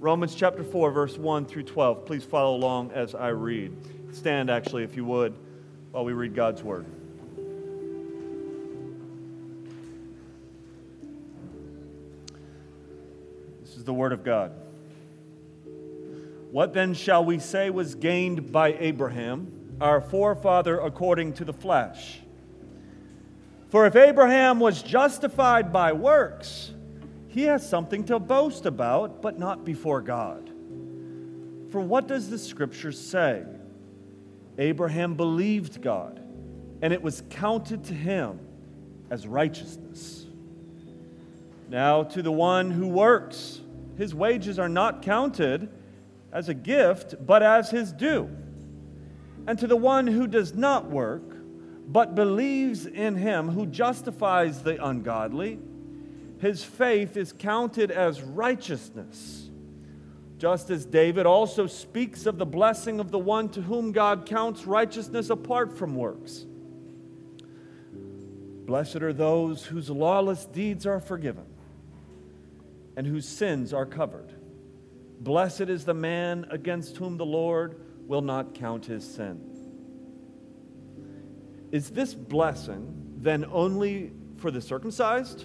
Romans chapter 4, verse 1 through 12. Please follow along as I read. Stand, actually, if you would, while we read God's Word. This is the Word of God. What then shall we say was gained by Abraham, our forefather according to the flesh? For if Abraham was justified by works, he has something to boast about, but not before God. For what does the Scripture say? Abraham believed God, and it was counted to him as righteousness. Now to the one who works, his wages are not counted as a gift, but as his due. And to the one who does not work, but believes in him who justifies the ungodly, his faith is counted as righteousness. Just as David also speaks of the blessing of the one to whom God counts righteousness apart from works. Blessed are those whose lawless deeds are forgiven and whose sins are covered. Blessed is the man against whom the Lord will not count his sin. Is this blessing then only for the circumcised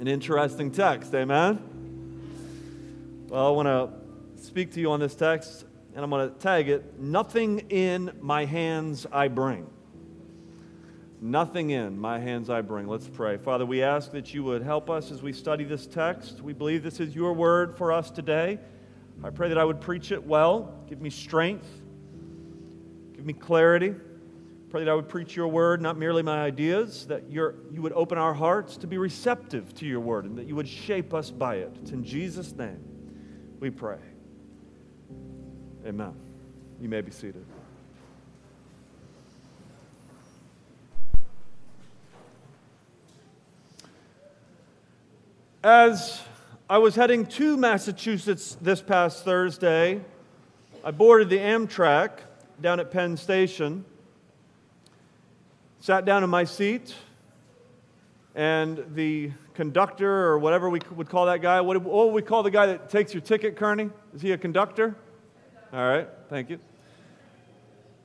An interesting text, amen? Well, I want to speak to you on this text, and I'm going to tag it, Nothing in My Hands I Bring. Nothing in my hands I bring. Let's pray. Father, we ask that you would help us as we study this text. We believe this is your word for us today. I pray that I would preach it well. Give me strength. Give me clarity. Pray that I would preach your word, not merely my ideas, that you would open our hearts to be receptive to your word and that you would shape us by it. It's in Jesus' name we pray. Amen. You may be seated. As I was heading to Massachusetts this past Thursday, I boarded the Amtrak down at Penn Station, sat down in my seat, and the conductor, or whatever we would call that guy, what would we call the guy that takes your ticket, Kearney? Is he a conductor? All right, thank you.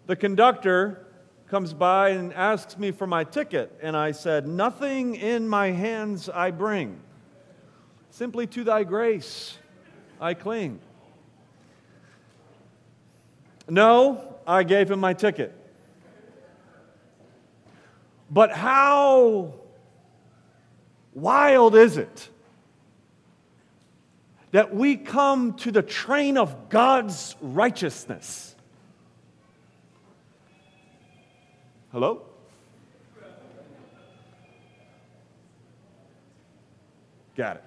The conductor comes by and asks me for my ticket, and I said, Nothing in my hands I bring. Simply to thy grace I cling. No, I gave him my ticket. But how wild is it that we come to the train of God's righteousness? Hello? Got it.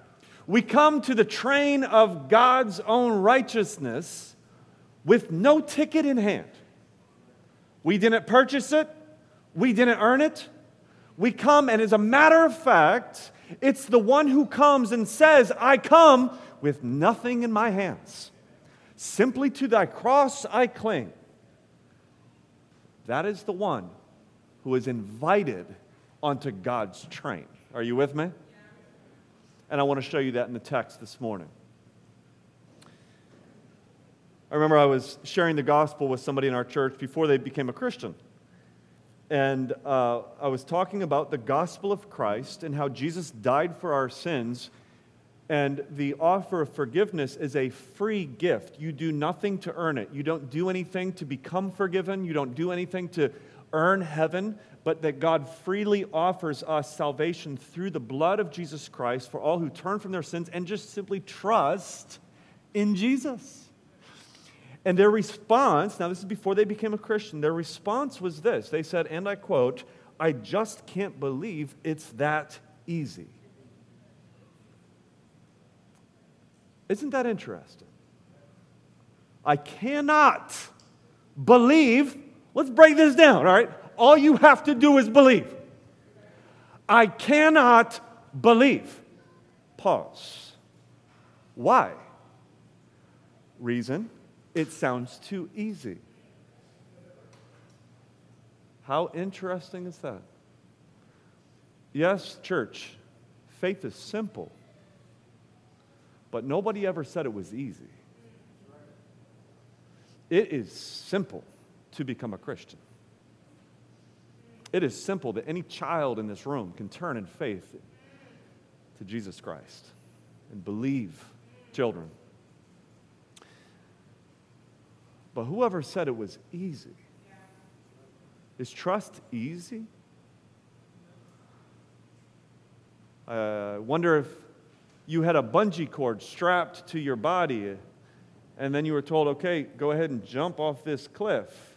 We come to the train of God's own righteousness with no ticket in hand. We didn't purchase it. We didn't earn it. We come, and as a matter of fact, it's the one who comes and says, I come with nothing in my hands. Simply to thy cross I cling. That is the one who is invited onto God's train. Are you with me? And I want to show you that in the text this morning. I remember I was sharing the gospel with somebody in our church before they became a Christian. And I was talking about the gospel of Christ and how Jesus died for our sins And the offer of forgiveness is a free gift. You do nothing to earn it. You don't do anything to become forgiven. You don't do anything to earn heaven, but that God freely offers us salvation through the blood of Jesus Christ for all who turn from their sins and just simply trust in Jesus. And their response, now this is before they became a Christian, their response was this. They said, and I quote, "I just can't believe it's that easy." Isn't that interesting? I cannot believe. Let's break this down, all right? All you have to do is believe. I cannot believe. Pause. Why? Reason, it sounds too easy. How interesting is that? Yes, church, faith is simple. But nobody ever said it was easy. It is simple to become a Christian. It is simple that any child in this room can turn in faith to Jesus Christ and believe, children. But whoever said it was easy, is trust easy? I wonder if you had a bungee cord strapped to your body, and then you were told, okay, go ahead and jump off this cliff.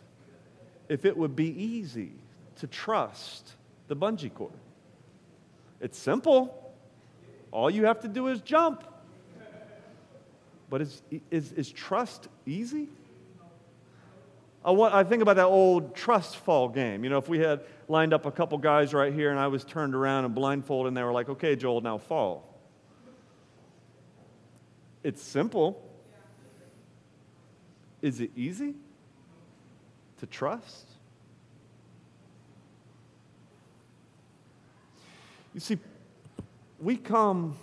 If it would be easy to trust the bungee cord. It's simple. All you have to do is jump. But is trust easy? I think about that old trust fall game. You know, if we had lined up a couple guys right here, and I was turned around and blindfolded, and they were like, okay, Joel, now fall. It's simple. Is it easy to trust? You see, we come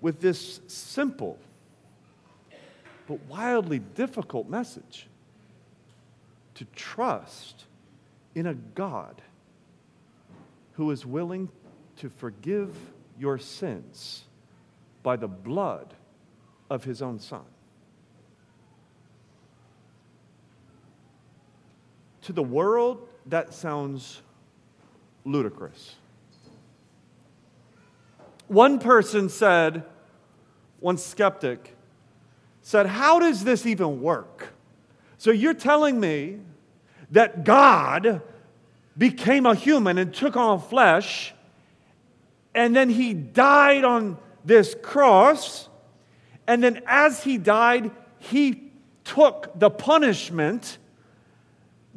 with this simple but wildly difficult message to trust in a God who is willing to forgive your sins by the blood of his own son. To the world, that sounds ludicrous. One person said, one skeptic said, how does this even work? So you're telling me that God became a human and took on flesh, and then he died on this cross, and then as he died, he took the punishment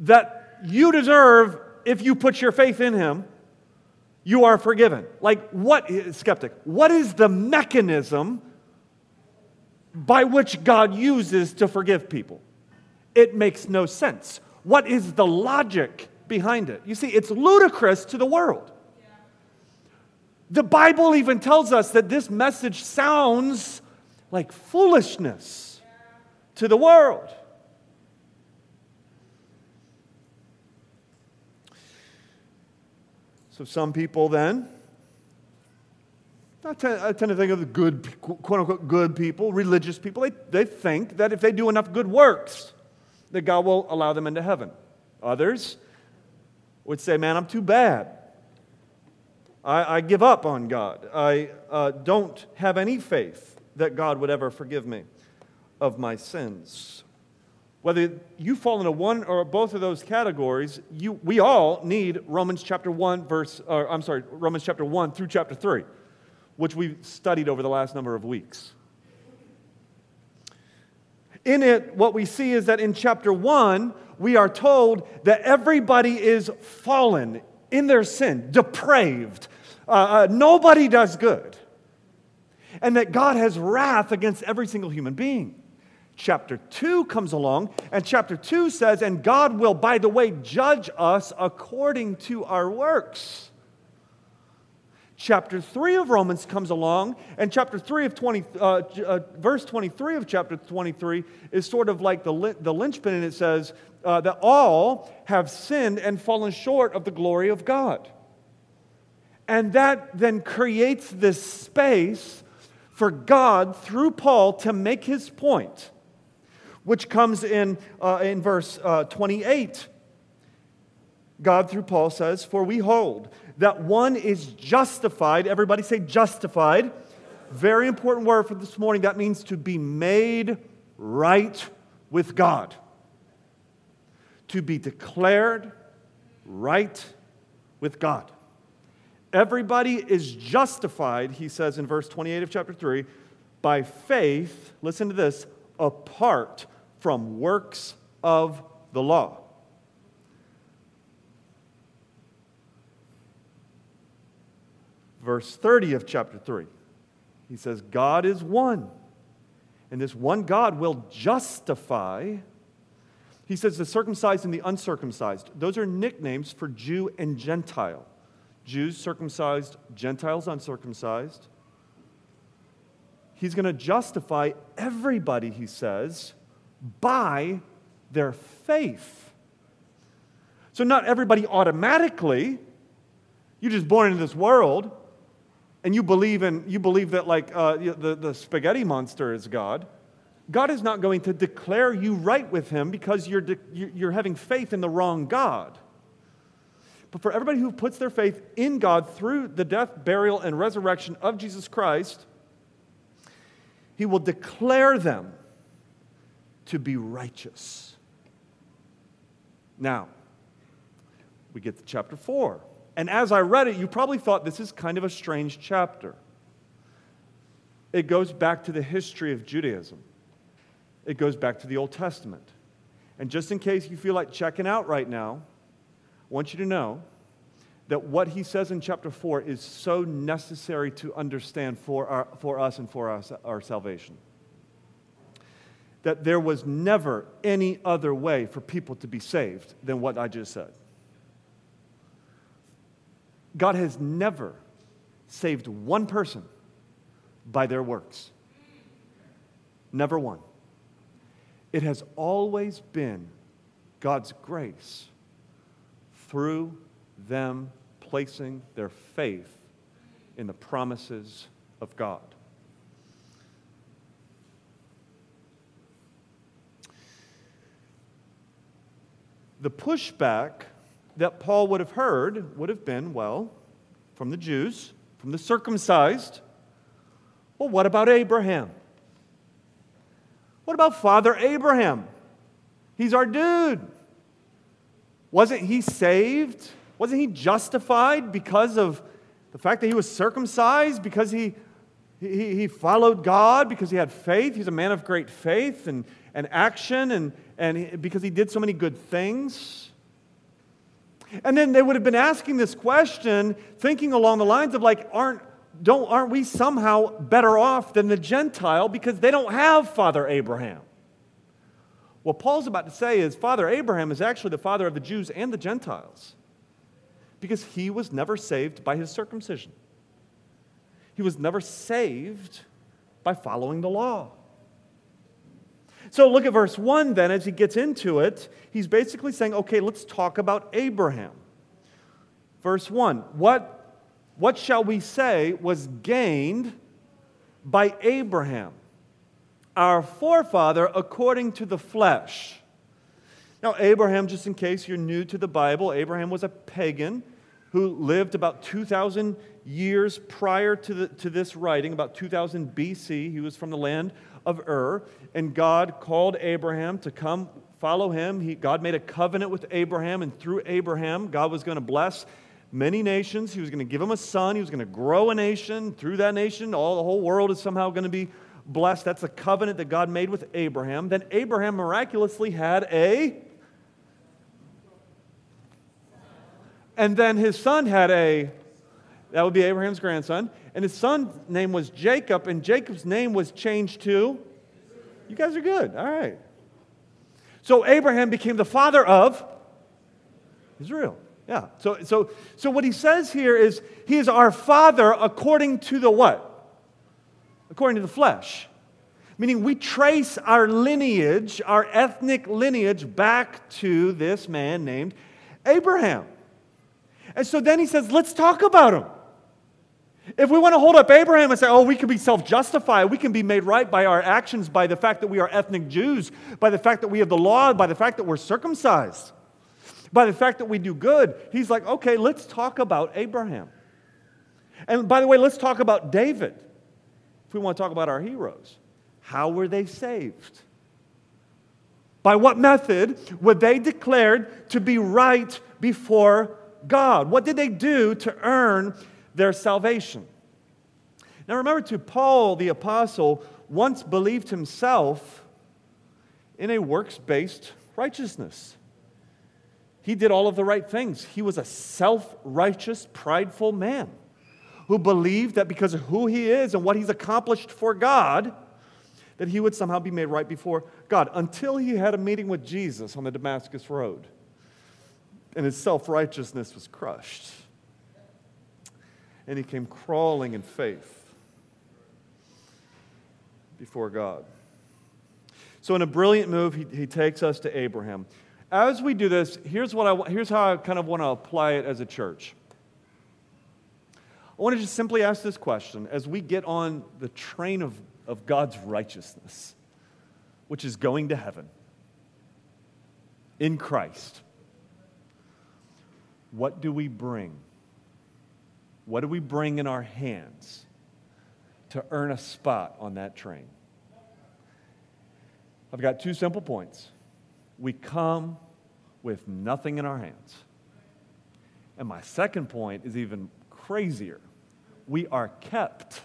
that you deserve if you put your faith in him, you are forgiven. Like, what, skeptic, what is the mechanism by which God uses to forgive people? It makes no sense. What is the logic behind it? You see, it's ludicrous to the world. Yeah. The Bible even tells us that this message sounds like foolishness to the world. So some people then, I tend to think of the good, quote-unquote, good people, religious people, they think that if they do enough good works, that God will allow them into heaven. Others would say, man, I'm too bad. I give up on God. I don't have any faith that God would ever forgive me of my sins. Whether you fall into one or both of those categories, we all need Romans chapter 1 through chapter 3, which we've studied over the last number of weeks. In it, what we see is that in chapter 1, we are told that everybody is fallen in their sin, depraved. Nobody does good. And that God has wrath against every single human being. Chapter 2 comes along, and chapter 2 says, and God will, by the way, judge us according to our works. Chapter 3 of Romans comes along, and chapter 3 of verse 23 of chapter 23 is sort of like the linchpin, and it says that all have sinned and fallen short of the glory of God. And that then creates this space for God, through Paul, to make his point, which comes in verse 28. God, through Paul, says, "For we hold that one is justified." Everybody say justified. Very important word for this morning. That means to be made right with God. To be declared right with God. Everybody is justified, he says in verse 28 of chapter 3, by faith, listen to this, apart from works of the law. Verse 30 of chapter 3, he says, God is one, and this one God will justify. He says the circumcised and the uncircumcised. Those are nicknames for Jew and Gentile. Jews circumcised, Gentiles uncircumcised. He's going to justify everybody, he says, by their faith. So not everybody automatically. You're just born into this world. And you believe that the spaghetti monster is God. God is not going to declare you right with him because you're having faith in the wrong God. But for everybody who puts their faith in God through the death, burial, and resurrection of Jesus Christ, he will declare them to be righteous. Now, we get to chapter 4. And as I read it, you probably thought this is kind of a strange chapter. It goes back to the history of Judaism. It goes back to the Old Testament. And just in case you feel like checking out right now, I want you to know that what he says in chapter 4 is so necessary to understand for us and for our salvation. That there was never any other way for people to be saved than what I just said. God has never saved one person by their works. Never one. It has always been God's grace through them placing their faith in the promises of God. The pushback that Paul would have heard would have been, well, from the Jews, from the circumcised, well, what about Abraham? What about Father Abraham? He's our dude. Wasn't he saved? Wasn't he justified because of the fact that he was circumcised, because he followed God, because he had faith? He's a man of great faith and action, and because he did so many good things. And then they would have been asking this question, thinking along the lines of like, aren't we somehow better off than the Gentile because they don't have Father Abraham? What Paul's about to say is Father Abraham is actually the father of the Jews and the Gentiles because he was never saved by his circumcision. He was never saved by following the law. So look at verse 1 then as he gets into it. He's basically saying, okay, let's talk about Abraham. Verse 1, what shall we say was gained by Abraham, our forefather, according to the flesh? Now, Abraham, just in case you're new to the Bible, Abraham was a pagan who lived about 2,000 years prior to this writing, about 2,000 BC. He was from the land of Ur, and God called Abraham to come follow him. God made a covenant with Abraham, and through Abraham, God was going to bless many nations. He was going to give him a son. He was going to grow a nation. Through that nation, the whole world is somehow going to be blessed. That's the covenant that God made with Abraham. Then Abraham miraculously had and then his son had that would be Abraham's grandson, and his son's name was Jacob, and Jacob's name was changed to, you guys are good, all right. So Abraham became the father of Israel. Yeah, so what he says here is, he is our father according to the what? According to the flesh. Meaning we trace our lineage, our ethnic lineage, back to this man named Abraham. And so then he says, let's talk about him. If we want to hold up Abraham and say, oh, we can be self-justified, we can be made right by our actions, by the fact that we are ethnic Jews, by the fact that we have the law, by the fact that we're circumcised, by the fact that we do good, he's like, okay, let's talk about Abraham. And by the way, let's talk about David. If we want to talk about our heroes, how were they saved? By what method were they declared to be right before God? What did they do to earn their salvation? Now remember, too, Paul the apostle once believed himself in a works-based righteousness. He did all of the right things. He was a self-righteous, prideful man who believed that because of who he is and what he's accomplished for God, that he would somehow be made right before God, until he had a meeting with Jesus on the Damascus Road, and his self-righteousness was crushed. And he came crawling in faith before God. So in a brilliant move, he takes us to Abraham. As we do this, here's how I kind of want to apply it as a church. I want to just simply ask this question. As we get on the train of God's righteousness, which is going to heaven in Christ, what do we bring? What do we bring in our hands to earn a spot on that train? I've got two simple points. We come with nothing in our hands. And my second point is even crazier. We are kept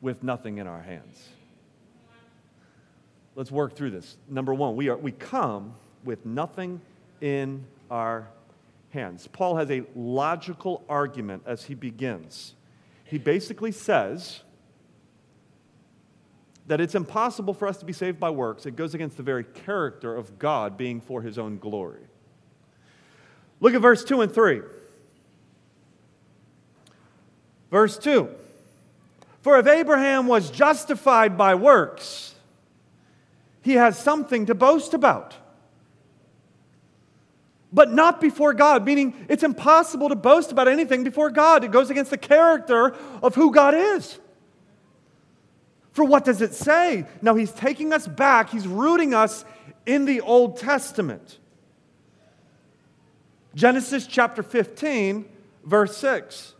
with nothing in our hands. Let's work through this. Number one, we come with nothing in our hands. Paul has a logical argument as he begins. He basically says that it's impossible for us to be saved by works. It goes against the very character of God being for his own glory. Look at verse 2 and 3. Verse 2. For if Abraham was justified by works, he has something to boast about, but not before God, meaning it's impossible to boast about anything before God. It goes against the character of who God is. For what does it say? Now he's taking us back. He's rooting us in the Old Testament. Genesis chapter 15, verse 6.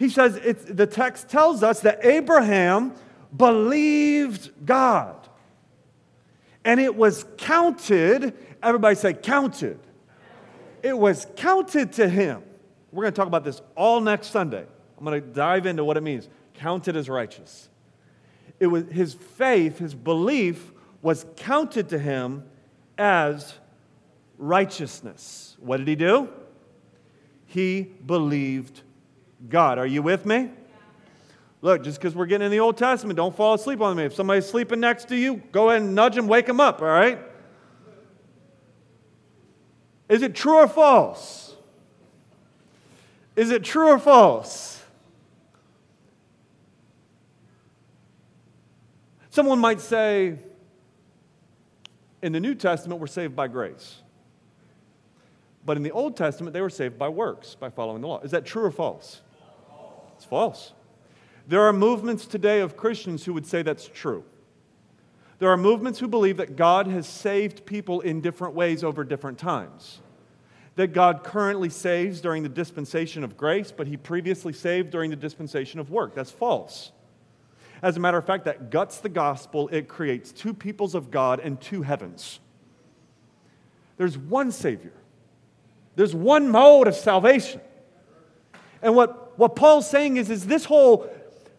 He says, the text tells us that Abraham believed God, and it was counted. Everybody say, counted. It was counted to him. We're going to talk about this all next Sunday. I'm going to dive into what it means. Counted as righteous. It was his faith, his belief was counted to him as righteousness. What did he do? He believed God. Are you with me? Look, just because we're getting in the Old Testament, don't fall asleep on me. If somebody's sleeping next to you, go ahead and nudge him, wake him up, all right? Is it true or false? Is it true or false? Someone might say, in the New Testament, we're saved by grace. But in the Old Testament, they were saved by works, by following the law. Is that true or false? It's false. There are movements today of Christians who would say that's true. There are movements who believe that God has saved people in different ways over different times. That God currently saves during the dispensation of grace, but he previously saved during the dispensation of work. That's false. As a matter of fact, that guts the gospel. It creates two peoples of God and two heavens. There's one Savior. There's one mode of salvation. And what Paul's saying is this whole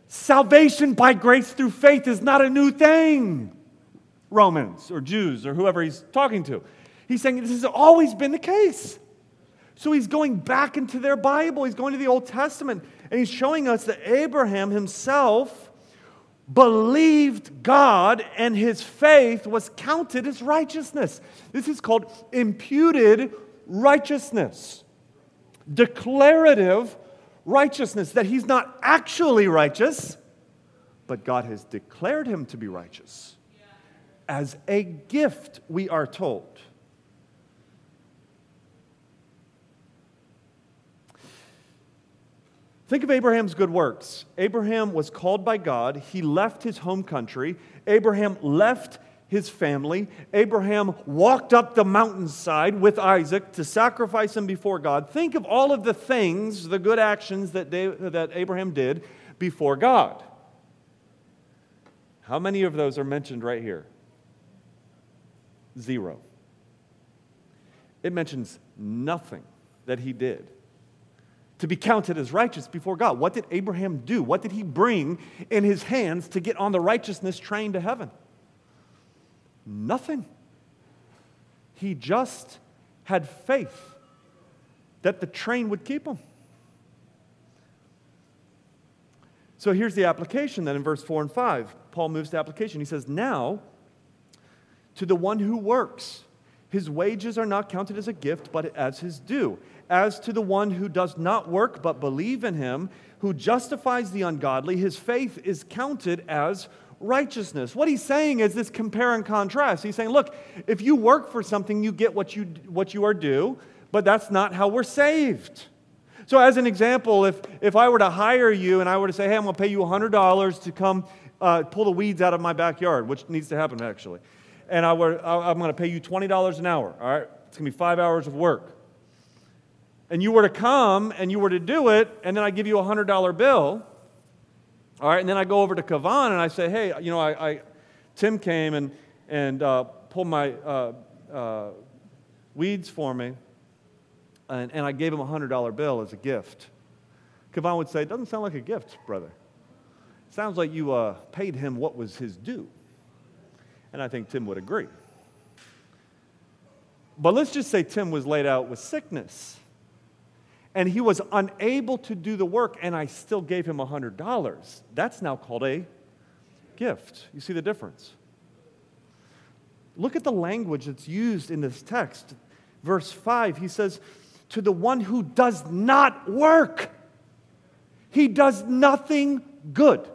salvation by grace through faith is not a new thing. Romans or Jews or whoever he's talking to. He's saying this has always been the case. So he's going back into their Bible. He's going to the Old Testament, and he's showing us that Abraham himself believed God, and his faith was counted as righteousness. This is called imputed righteousness. Declarative righteousness, that he's not actually righteous, but God has declared him to be righteous. As a gift, we are told. Think of Abraham's good works. Abraham was called by God. He left his home country. Abraham left his family. Abraham walked up the mountainside with Isaac to sacrifice him before God. Think of all of the things, the good actions that Abraham did before God. How many of those are mentioned right here? Zero. It mentions nothing that he did to be counted as righteous before God. What did Abraham do? What did he bring in his hands to get on the righteousness train to heaven? Nothing. He just had faith that the train would keep him. So here's the application then in verse 4 and 5. Paul moves to application. He says, now, to the one who works, his wages are not counted as a gift, but as his due. As to the one who does not work, but believe in him, who justifies the ungodly, his faith is counted as righteousness. What he's saying is this compare and contrast. He's saying, look, if you work for something, you get what you are due, but that's not how we're saved. So as an example, if I were to hire you and I were to say, hey, I'm going to pay you $100 to come pull the weeds out of my backyard, which needs to happen actually, and I'm going to pay you $20 an hour, all right? It's going to be 5 hours of work. And you were to come, and you were to do it, and then I give you a $100 bill, all right? And then I go over to Kavan, and I say, hey, you know, Tim came and pulled my weeds for me, and I gave him a $100 bill as a gift. Kavan would say, it doesn't sound like a gift, brother. It sounds like you paid him what was his due. And I think Tim would agree. But let's just say Tim was laid out with sickness, and he was unable to do the work, and I still gave him $100. That's now called a gift. You see the difference? Look at the language that's used in this text. Verse 5, he says, to the one who does not work, he does nothing good.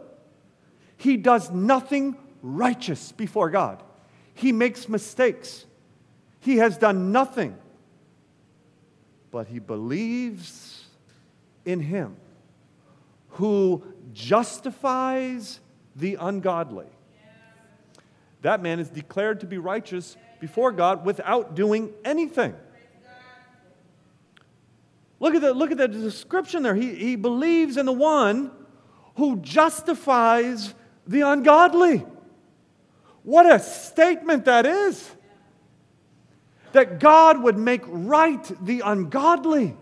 He does nothing righteous before God. He makes mistakes. He has done nothing. But he believes in him who justifies the ungodly. That man is declared to be righteous before God without doing anything. Look at the description there. He believes in the one who justifies the ungodly. What a statement that is. That God would make right the ungodly.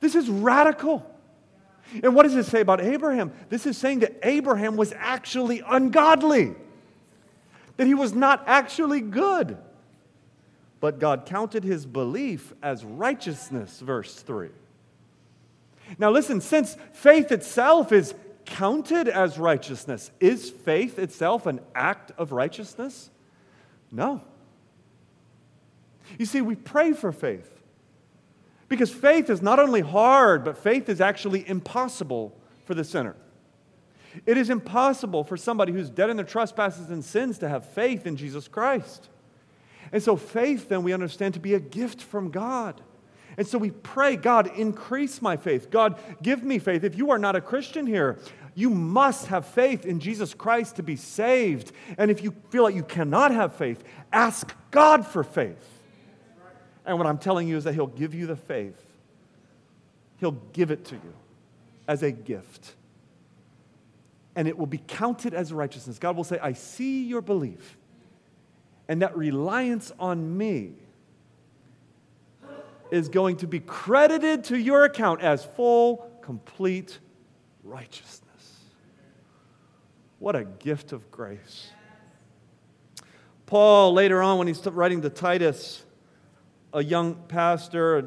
This is radical. And what does it say about Abraham? This is saying that Abraham was actually ungodly. That he was not actually good. But God counted his belief as righteousness, verse 3. Now listen, since faith itself is counted as righteousness, is faith itself an act of righteousness? No. You see, we pray for faith because faith is not only hard, but faith is actually impossible for the sinner. It is impossible for somebody who's dead in their trespasses and sins to have faith in Jesus Christ. And so faith, then, we understand to be a gift from God. And so we pray, God, increase my faith. God, give me faith. If you are not a Christian here, you must have faith in Jesus Christ to be saved. And if you feel like you cannot have faith, ask God for faith. And what I'm telling you is that he'll give you the faith. He'll give it to you as a gift. And it will be counted as righteousness. God will say, I see your belief. And that reliance on me is going to be credited to your account as full, complete righteousness. What a gift of grace. Paul, later on when he's writing to Titus, a young pastor,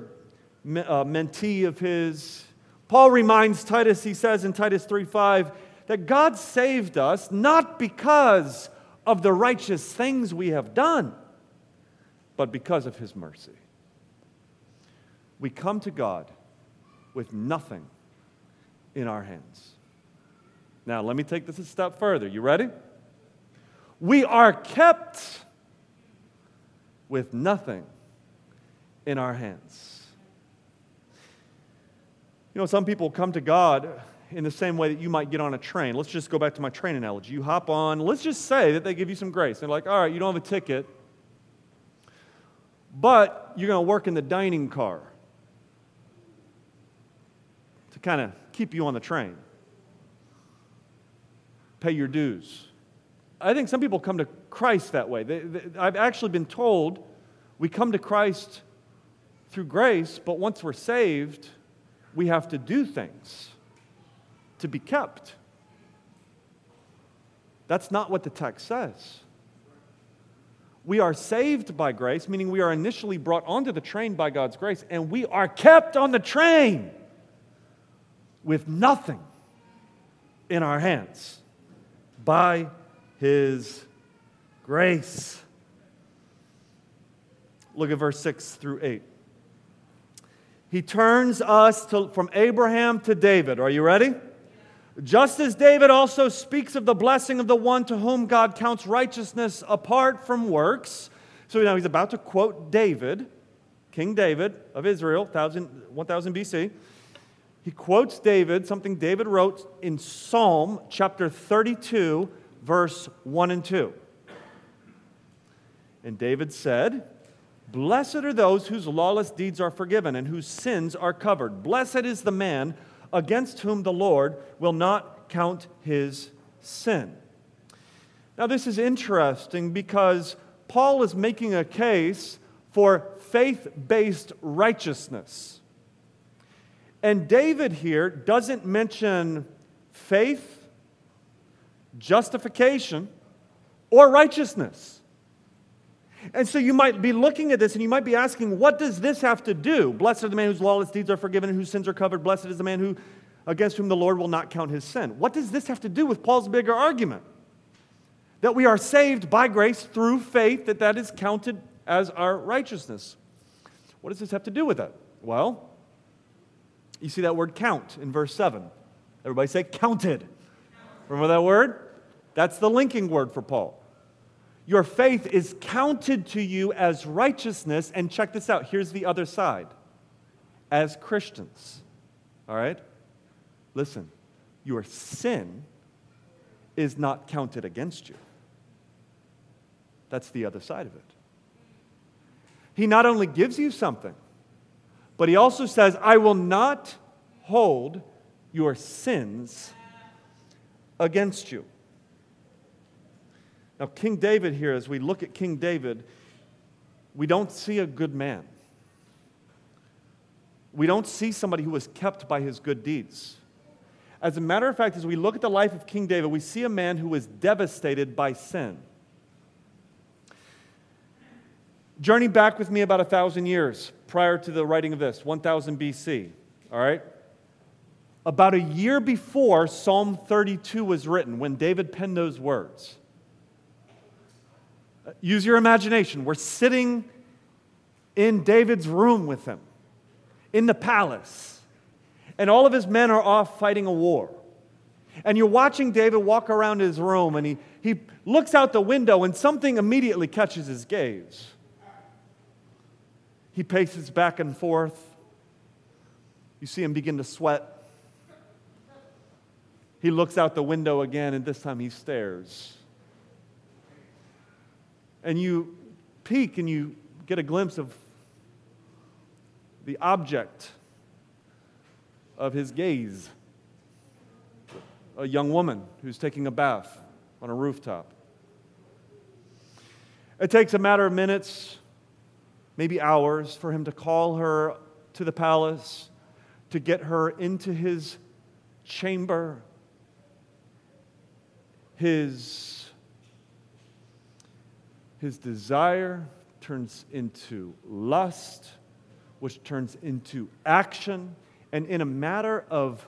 a mentee of his. Paul reminds Titus, he says in Titus 3:5, that God saved us not because of the righteous things we have done, but because of his mercy. We come to God with nothing in our hands. Now, let me take this a step further. You ready? We are kept with nothing in our hands. You know, some people come to God in the same way that you might get on a train. Let's just go back to my train analogy. You hop on. Let's just say that they give you some grace. They're like, all right, you don't have a ticket, but you're going to work in the dining car to kind of keep you on the train. Pay your dues. I think some people come to Christ that way. I've actually been told we come to Christ through grace, but once we're saved, we have to do things to be kept. That's not what the text says. We are saved by grace, meaning we are initially brought onto the train by God's grace, and we are kept on the train with nothing in our hands by His grace. Look at verse 6 through 8. He turns us from Abraham to David. Are you ready? Just as David also speaks of the blessing of the one to whom God counts righteousness apart from works. So now he's about to quote David, King David of Israel, 1000 BC. He quotes David, something David wrote in Psalm chapter 32, verse 1 and 2. And David said, "Blessed are those whose lawless deeds are forgiven and whose sins are covered. Blessed is the man against whom the Lord will not count his sin." Now, this is interesting because Paul is making a case for faith-based righteousness. And David here doesn't mention faith, justification, or righteousness. And so you might be looking at this and you might be asking, what does this have to do? Blessed is the man whose lawless deeds are forgiven and whose sins are covered. Blessed is the man who, against whom the Lord will not count his sin. What does this have to do with Paul's bigger argument? That we are saved by grace through faith, that is counted as our righteousness. What does this have to do with that? Well, you see that word count in verse 7. Everybody say counted. Remember that word? That's the linking word for Paul. Your faith is counted to you as righteousness. And check this out. Here's the other side. As Christians. All right? Listen. Your sin is not counted against you. That's the other side of it. He not only gives you something, but he also says, I will not hold your sins against you. Now, King David here, as we look at King David, we don't see a good man. We don't see somebody who was kept by his good deeds. As a matter of fact, as we look at the life of King David, we see a man who was devastated by sin. Journey back with me about 1,000 years prior to the writing of this, 1000 BC, all right? About a year before Psalm 32 was written, when David penned those words. Use your imagination. We're sitting in David's room with him, in the palace, and all of his men are off fighting a war. And you're watching David walk around his room, and he looks out the window, and something immediately catches his gaze. He paces back and forth. You see him begin to sweat. He looks out the window again, and this time he stares. And you peek and you get a glimpse of the object of his gaze. A young woman who's taking a bath on a rooftop. It takes a matter of minutes, maybe hours, for him to call her to the palace, to get her into his chamber, His desire turns into lust, which turns into action, and in a matter of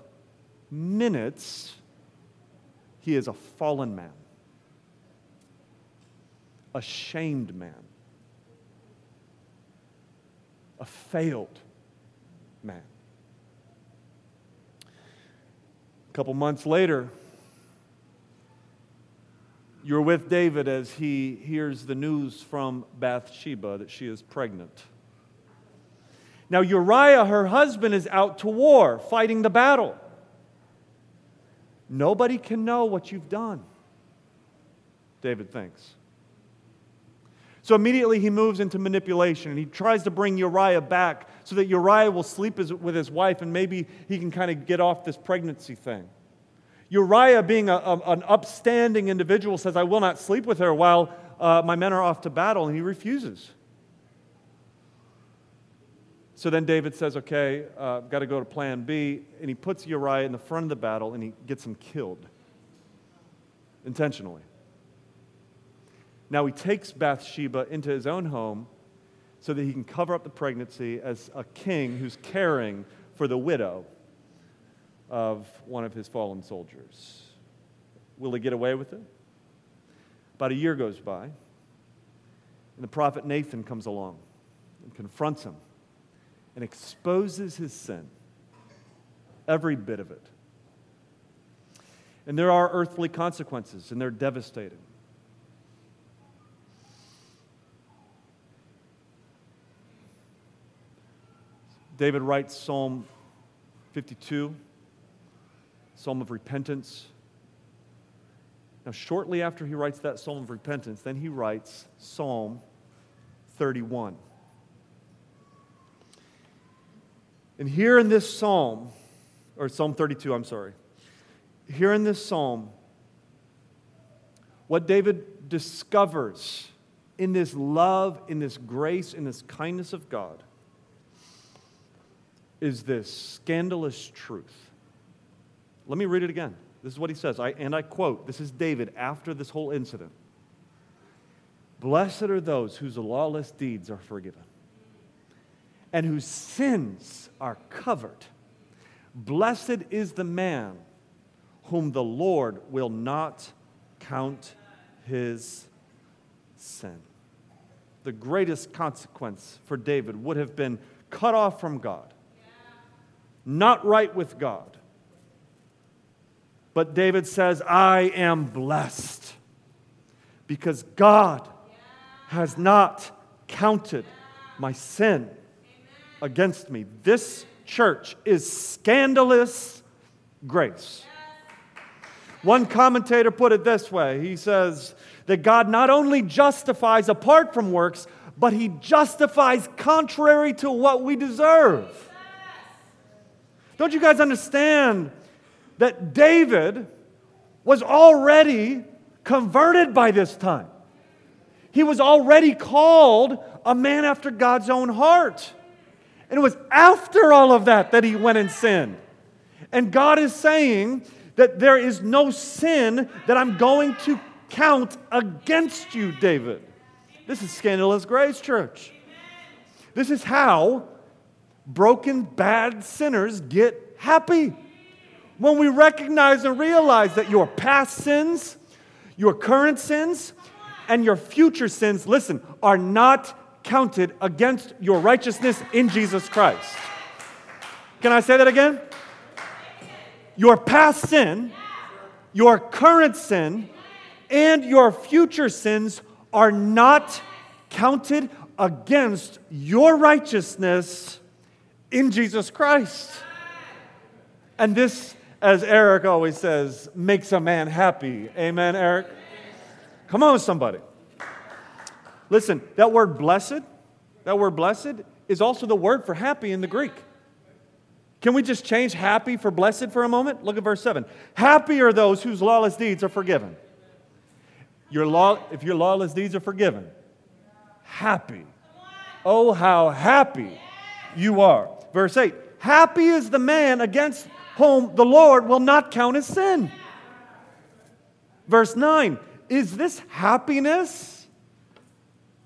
minutes, he is a fallen man, a shamed man, a failed man. A couple months later, you're with David as he hears the news from Bathsheba that she is pregnant. Now Uriah, her husband, is out to war, fighting the battle. Nobody can know what you've done, David thinks. So immediately he moves into manipulation, and he tries to bring Uriah back so that Uriah will sleep with his wife, and maybe he can kind of get off this pregnancy thing. Uriah, being an upstanding individual, says, I will not sleep with her while my men are off to battle, and he refuses. So then David says, okay, I've got to go to plan B, and he puts Uriah in the front of the battle, and he gets him killed intentionally. Now he takes Bathsheba into his own home so that he can cover up the pregnancy as a king who's caring for the widow of one of his fallen soldiers. Will he get away with it? About a year goes by, and the prophet Nathan comes along and confronts him and exposes his sin, every bit of it. And there are earthly consequences, and they're devastating. David writes Psalm 52, Psalm of Repentance. Now, shortly after he writes that Psalm of Repentance, then he writes Psalm 31. And here in this psalm, or Psalm 32, I'm sorry, here in this psalm, what David discovers in this love, in this grace, in this kindness of God, is this scandalous truth. Let me read it again. This is what he says, I quote, this is David after this whole incident. Blessed are those whose lawless deeds are forgiven and whose sins are covered. Blessed is the man whom the Lord will not count his sin. The greatest consequence for David would have been cut off from God, not right with God. But David says, I am blessed because God has not counted my sin against me. This church is scandalous grace. One commentator put it this way. He says that God not only justifies apart from works, but he justifies contrary to what we deserve. Don't you guys understand that David was already converted by this time? He was already called a man after God's own heart. And it was after all of that that he went and sinned. And God is saying that there is no sin that I'm going to count against you, David. This is scandalous grace, church. This is how broken, bad sinners get happy. When we recognize and realize that your past sins, your current sins, and your future sins, listen, are not counted against your righteousness in Jesus Christ. Can I say that again? Your past sin, your current sin, and your future sins are not counted against your righteousness in Jesus Christ. And this, as Eric always says, makes a man happy. Amen, Eric? Come on, somebody. Listen, that word blessed is also the word for happy in the Greek. Can we just change happy for blessed for a moment? Look at verse 7. Happy are those whose lawless deeds are forgiven. If your lawless deeds are forgiven, happy. Oh, how happy you are. Verse 8, happy is the man against whom the Lord will not count his sin. Verse 9, is this happiness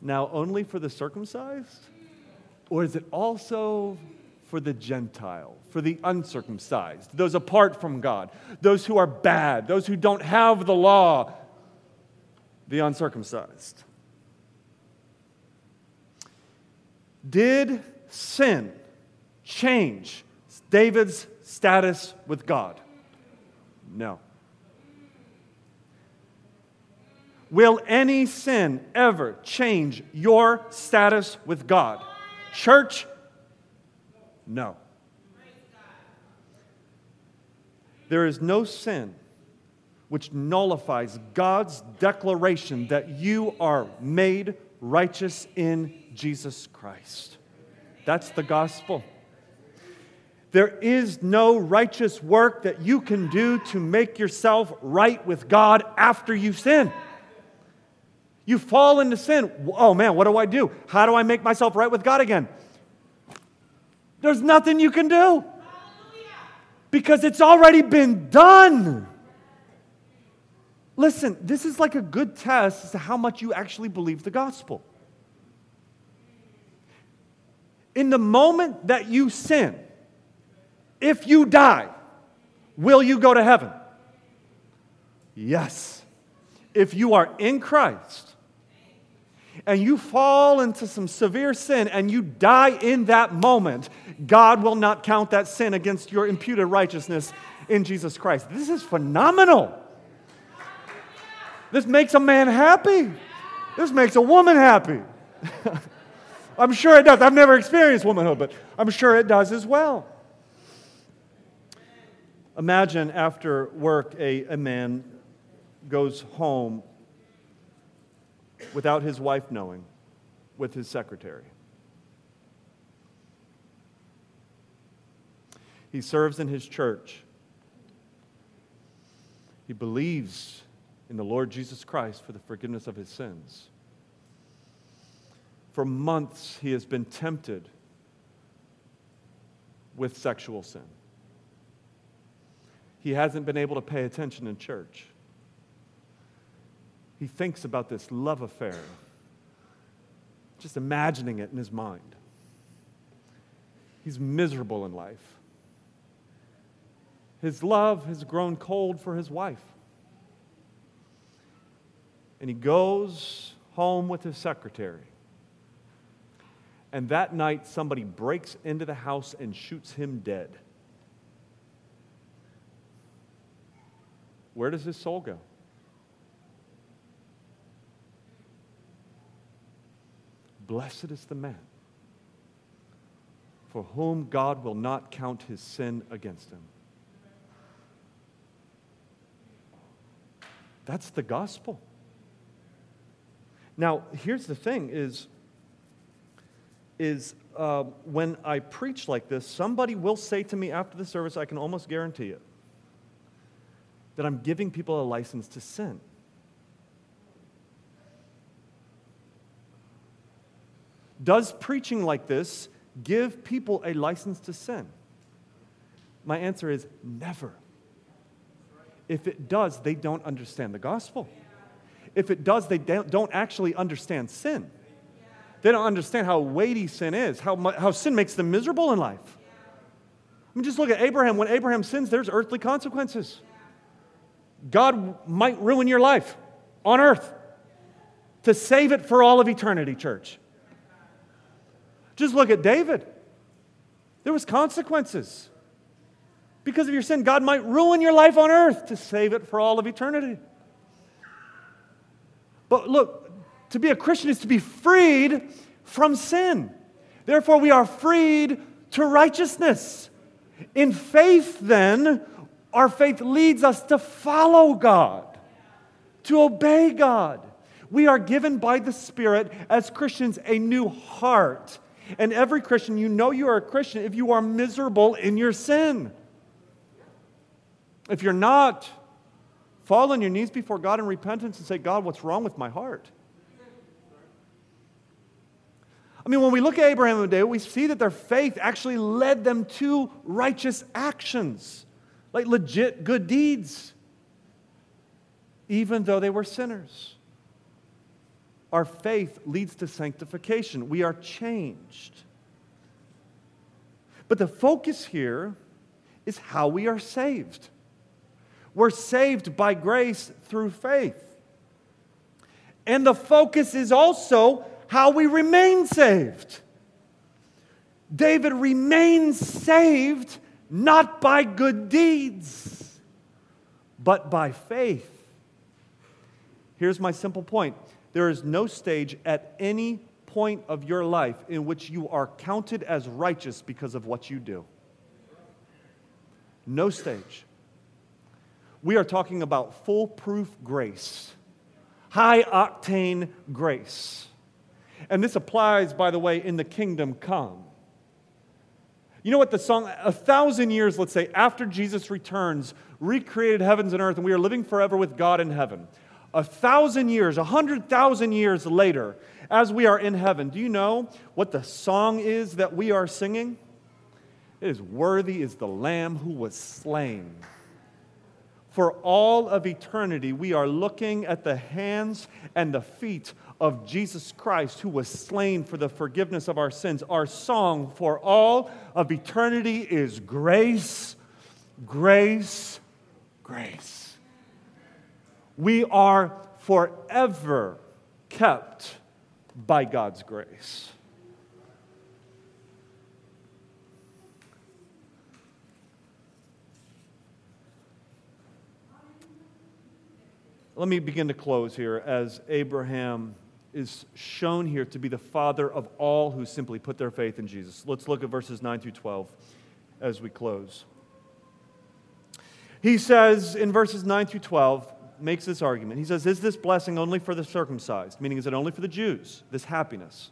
now only for the circumcised? Or is it also for the Gentile, for the uncircumcised, those apart from God, those who are bad, those who don't have the law, the uncircumcised? Did sin change David's status with God? No. Will any sin ever change your status with God? Church, no. There is no sin which nullifies God's declaration that you are made righteous in Jesus Christ. That's the gospel. There is no righteous work that you can do to make yourself right with God after you sin. You fall into sin. Oh man, what do I do? How do I make myself right with God again? There's nothing you can do. Because it's already been done. Listen, this is like a good test as to how much you actually believe the gospel. In the moment that you sin, if you die, will you go to heaven? Yes. If you are in Christ and you fall into some severe sin and you die in that moment, God will not count that sin against your imputed righteousness in Jesus Christ. This is phenomenal. This makes a man happy. This makes a woman happy. I'm sure it does. I've never experienced womanhood, but I'm sure it does as well. Imagine after work a man goes home without his wife knowing, with his secretary. He serves in his church. He believes in the Lord Jesus Christ for the forgiveness of his sins. For months, he has been tempted with sexual sin. He hasn't been able to pay attention in church. He thinks about this love affair, just imagining it in his mind. He's miserable in life. His love has grown cold for his wife. And he goes home with his secretary. And that night, somebody breaks into the house and shoots him dead. Where does his soul go? Blessed is the man for whom God will not count his sin against him. That's the gospel. Now, here's the thing is when I preach like this, somebody will say to me after the service, I can almost guarantee it, that I'm giving people a license to sin. Does preaching like this give people a license to sin? My answer is never. If it does, they don't understand the gospel. If it does, they don't actually understand sin. They don't understand how weighty sin is, how sin makes them miserable in life. I mean, just look at Abraham. When Abraham sins, there's earthly consequences. God might ruin your life on earth to save it for all of eternity, church. Just look at David. There was consequences. Because of your sin, God might ruin your life on earth to save it for all of eternity. But look, to be a Christian is to be freed from sin. Therefore, we are freed to righteousness. In faith, then, our faith leads us to follow God, to obey God. We are given by the Spirit, as Christians, a new heart. And every Christian, you know you are a Christian if you are miserable in your sin. If you're not, fall on your knees before God in repentance and say, God, what's wrong with my heart? I mean, when we look at Abraham and David, we see that their faith actually led them to righteous actions, like legit good deeds, even though they were sinners. Our faith leads to sanctification. We are changed. But the focus here is how we are saved. We're saved by grace through faith. And the focus is also how we remain saved. David remains saved not by good deeds, but by faith. Here's my simple point. There is no stage at any point of your life in which you are counted as righteous because of what you do. No stage. We are talking about foolproof grace, high-octane grace. And this applies, by the way, in the kingdom come. You know what the song, 1,000 years, let's say, after Jesus returns, recreated heavens and earth, and we are living forever with God in heaven. 1,000 years, 100,000 years later, as we are in heaven, do you know what the song is that we are singing? It is, "Worthy is the Lamb who was slain." For all of eternity, we are looking at the hands and the feet of Jesus Christ, who was slain for the forgiveness of our sins. Our song for all of eternity is grace, grace, grace. We are forever kept by God's grace. Let me begin to close here, as Abraham is shown here to be the father of all who simply put their faith in Jesus. Let's look at verses 9 through 12 as we close. He says in verses 9 through 12, makes this argument. He says, "Is this blessing only for the circumcised?" Meaning, is it only for the Jews, this happiness?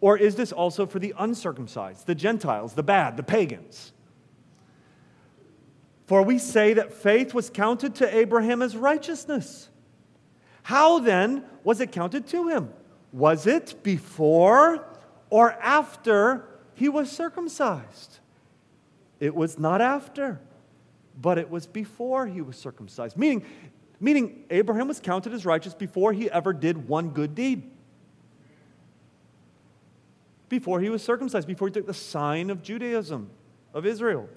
"Or is this also for the uncircumcised, the Gentiles, the bad, the pagans? For we say that faith was counted to Abraham as righteousness. How then was it counted to him? Was it before or after he was circumcised? It was not after, but it was before he was circumcised." Meaning Abraham was counted as righteous before he ever did one good deed. Before he was circumcised, before he took the sign of Judaism, of Israel.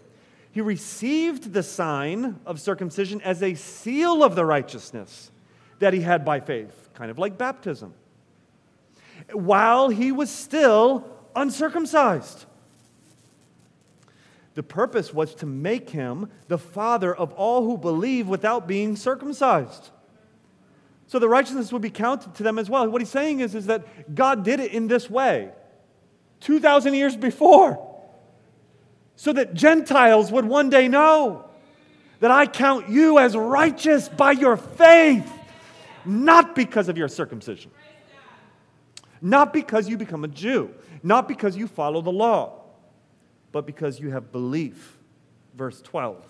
He received the sign of circumcision as a seal of the righteousness that he had by faith, kind of like baptism, while he was still uncircumcised. The purpose was to make him the father of all who believe without being circumcised. So the righteousness would be counted to them as well. What he's saying is that God did it in this way 2,000 years before, so that Gentiles would one day know that I count you as righteous by your faith, not because of your circumcision, not because you become a Jew, not because you follow the law, but because you have belief. Verse 12.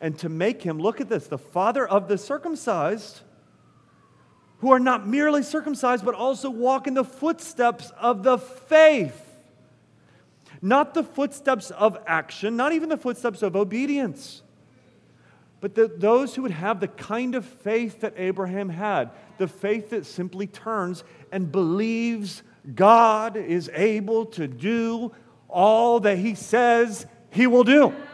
And to make him, look at this, the father of the circumcised, who are not merely circumcised, but also walk in the footsteps of the faith. Not the footsteps of action, not even the footsteps of obedience, but those who would have the kind of faith that Abraham had, the faith that simply turns and believes God is able to do all that he says he will do. Amen.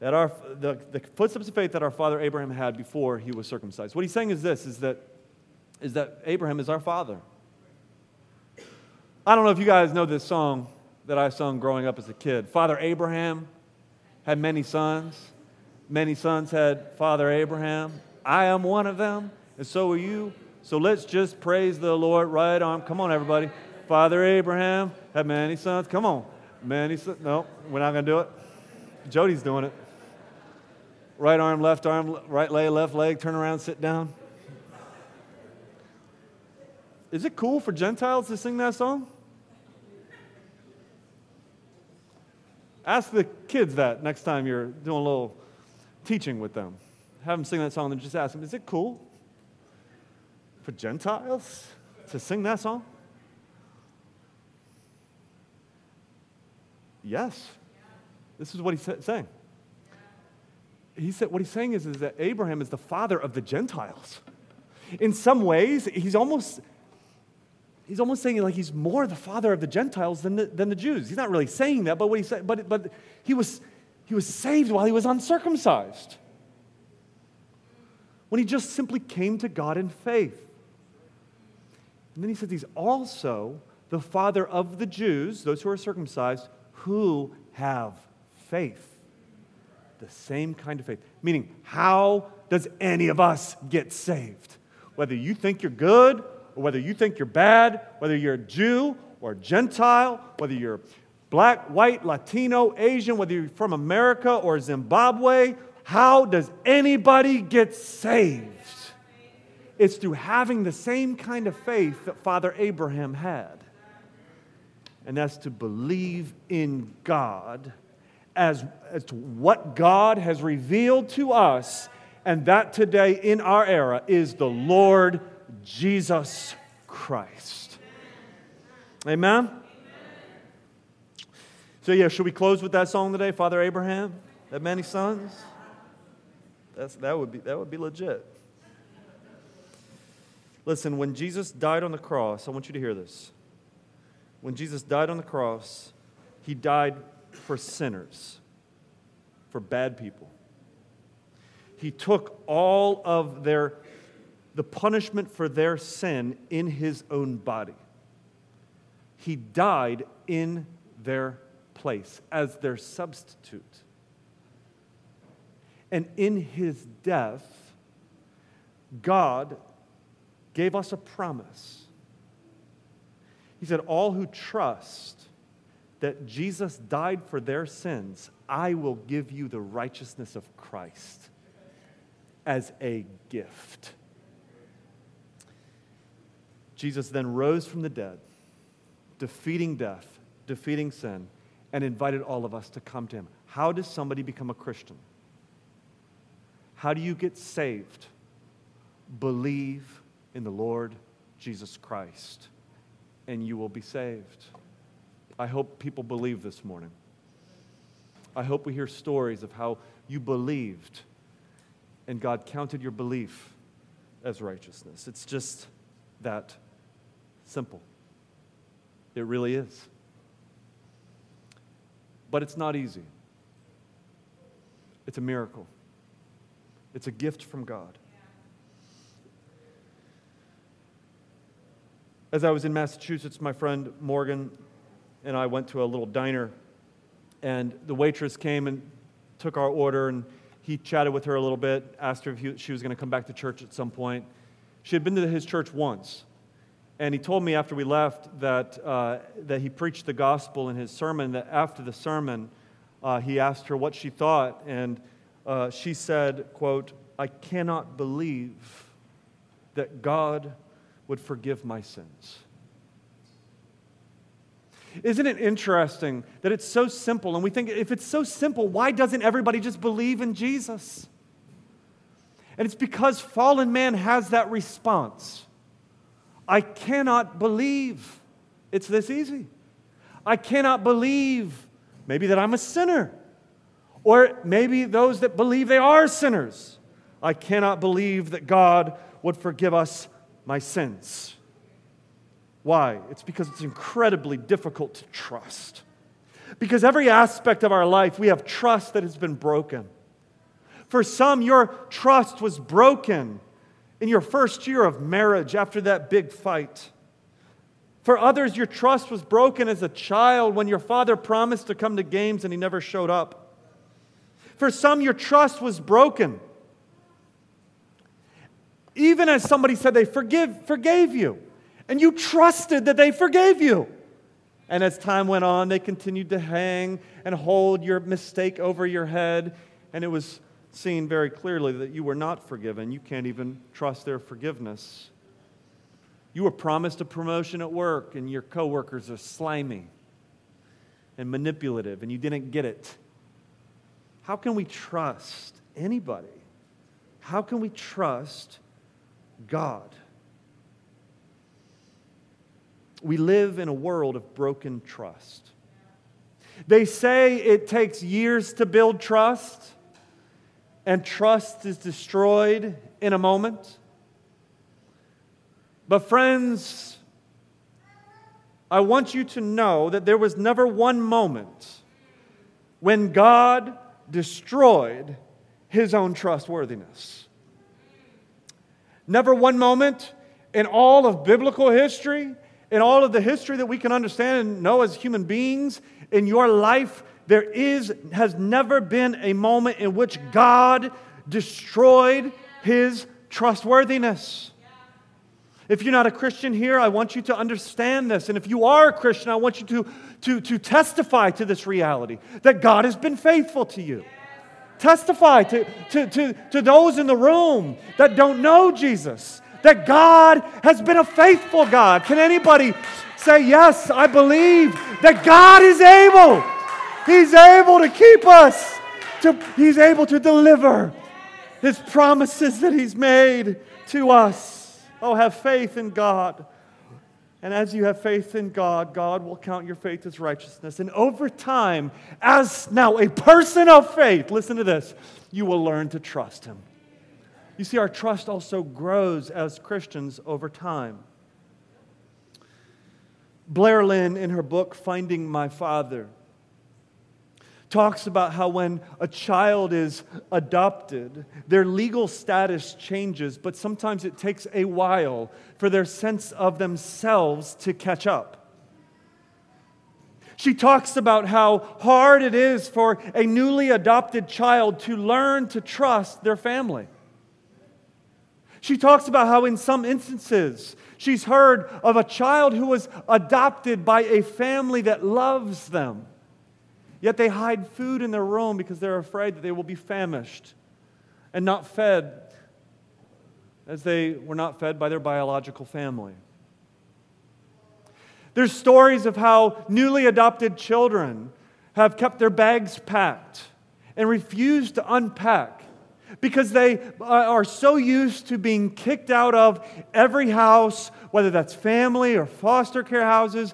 That are the footsteps of faith that our father Abraham had before he was circumcised. What he's saying is this, is that Abraham is our father. I don't know if you guys know this song that I sung growing up as a kid. Father Abraham had many sons had Father Abraham. I am one of them, and so are you. So let's just praise the Lord right on. Come on, everybody. Father Abraham had many sons. Come on. Many sons. No, we're not going to do it. Jody's doing it. Right arm, left arm, right leg, left leg, turn around, sit down. Is it cool for Gentiles to sing that song? Ask the kids that next time you're doing a little teaching with them. Have them sing that song and just ask them, is it cool for Gentiles to sing that song? Yes. This is what he's saying. He said, what he's saying is that Abraham is the father of the Gentiles. In some ways, he's almost saying like he's more the father of the Gentiles than the Jews. He's not really saying that, but what he said, but he was saved while he was uncircumcised, when he just simply came to God in faith. And then he says he's also the father of the Jews, those who are circumcised, who have faith, the same kind of faith. Meaning, how does any of us get saved? Whether you think you're good or whether you think you're bad, whether you're a Jew or Gentile, whether you're black, white, Latino, Asian, whether you're from America or Zimbabwe, how does anybody get saved? It's through having the same kind of faith that Father Abraham had. And that's to believe in God as to what God has revealed to us, and that today in our era is the Lord Jesus Christ. Amen? So yeah, should we close with that song today, Father Abraham, that many sons? That would be legit. Listen, when Jesus died on the cross, I want you to hear this. When Jesus died on the cross, he died for sinners, for bad people. He took all of the punishment for their sin in his own body. He died in their place as their substitute. And in his death, God gave us a promise. He said, all who trust that Jesus died for their sins, I will give you the righteousness of Christ as a gift. Jesus then rose from the dead, defeating death, defeating sin, and invited all of us to come to him. How does somebody become a Christian? How do you get saved? Believe in the Lord Jesus Christ, and you will be saved. I hope people believe this morning. I hope we hear stories of how you believed, and God counted your belief as righteousness. It's just that simple. It really is. But it's not easy. It's a miracle. It's a gift from God. As I was in Massachusetts, my friend Morgan and I went to a little diner, and the waitress came and took our order, and he chatted with her a little bit, asked her if she was going to come back to church at some point. She had been to his church once, and he told me after we left that he preached the gospel in his sermon, that after the sermon, he asked her what she thought, and she said, quote, "I cannot believe that God would forgive my sins." Isn't it interesting that it's so simple? And we think, if it's so simple, why doesn't everybody just believe in Jesus? And it's because fallen man has that response. I cannot believe it's this easy. I cannot believe maybe that I'm a sinner. Or maybe those that believe they are sinners. I cannot believe that God would forgive us my sins. Why? It's because it's incredibly difficult to trust. Because every aspect of our life, we have trust that has been broken. For some, your trust was broken in your first year of marriage after that big fight. For others, your trust was broken as a child when your father promised to come to games and he never showed up. For some, your trust was broken even as somebody said they forgave you. And you trusted that they forgave you. And as time went on, they continued to hang and hold your mistake over your head. And it was seen very clearly that you were not forgiven. You can't even trust their forgiveness. You were promised a promotion at work, and your coworkers are slimy and manipulative, and you didn't get it. How can we trust anybody? How can we trust God? We live in a world of broken trust. They say it takes years to build trust, and trust is destroyed in a moment. But friends, I want you to know that there was never one moment when God destroyed his own trustworthiness. Never one moment in all of biblical history, in all of the history that we can understand and know as human beings, in your life, has never been a moment in which God destroyed his trustworthiness. If you're not a Christian here, I want you to understand this. And if you are a Christian, I want you to testify to this reality, that God has been faithful to you. Testify to those in the room that don't know Jesus, that God has been a faithful God. Can anybody say, yes, I believe that God is able. He's able to keep us. He's able to deliver His promises that He's made to us. Oh, have faith in God. And as you have faith in God, God will count your faith as righteousness. And over time, as now a person of faith, listen to this, you will learn to trust Him. You see, our trust also grows as Christians over time. Blair Lynn, in her book, Finding My Father, talks about how when a child is adopted, their legal status changes, but sometimes it takes a while for their sense of themselves to catch up. She talks about how hard it is for a newly adopted child to learn to trust their family. She talks about how in some instances, she's heard of a child who was adopted by a family that loves them. Yet they hide food in their room because they're afraid that they will be famished and not fed, as they were not fed by their biological family. There's stories of how newly adopted children have kept their bags packed and refused to unpack because they are so used to being kicked out of every house, whether that's family or foster care houses,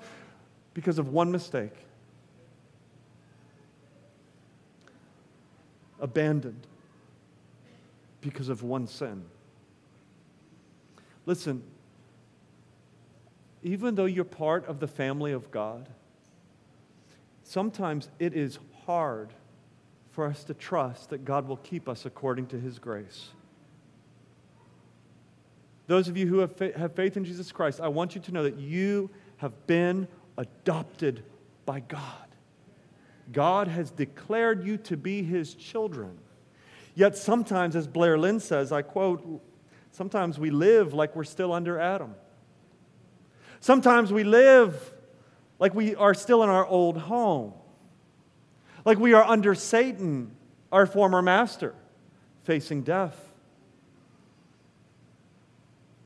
because of one mistake. Abandoned because of one sin. Listen, even though you're part of the family of God, sometimes it is hard for us to trust that God will keep us according to His grace. Those of you who have faith in Jesus Christ, I want you to know that you have been adopted by God. God has declared you to be His children. Yet sometimes, as Blair Lynn says, I quote, sometimes we live like we're still under Adam. Sometimes we live like we are still in our old home. Like we are under Satan, our former master, facing death.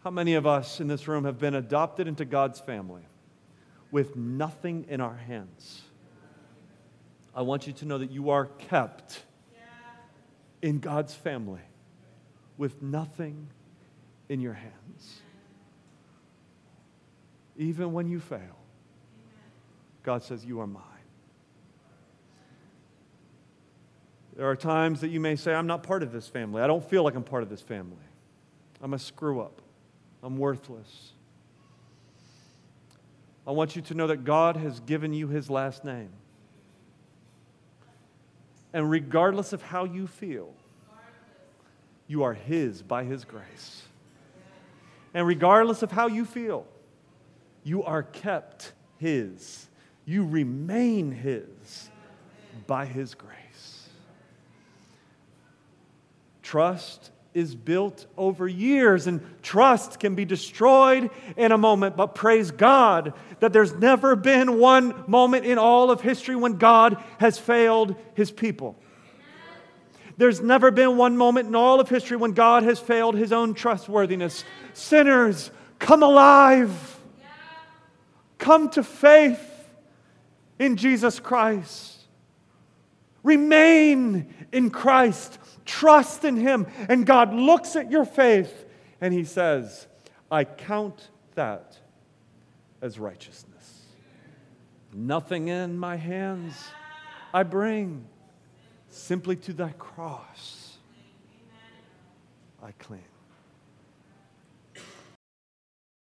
How many of us in this room have been adopted into God's family with nothing in our hands? I want you to know that you are kept in God's family with nothing in your hands. Even when you fail, God says, you are mine. There are times that you may say, I'm not part of this family. I don't feel like I'm part of this family. I'm a screw up. I'm worthless. I want you to know that God has given you His last name. And regardless of how you feel, you are His by His grace. And regardless of how you feel, you are kept His. You remain His by His grace. Trust is built over years, and trust can be destroyed in a moment. But praise God that there's never been one moment in all of history when God has failed His people. There's never been one moment in all of history when God has failed His own trustworthiness. Sinners, come alive. Come to faith in Jesus Christ. Remain in Christ. Trust in Him. And God looks at your faith and He says, I count that as righteousness. Nothing in my hands I bring. Simply to Thy cross I cling.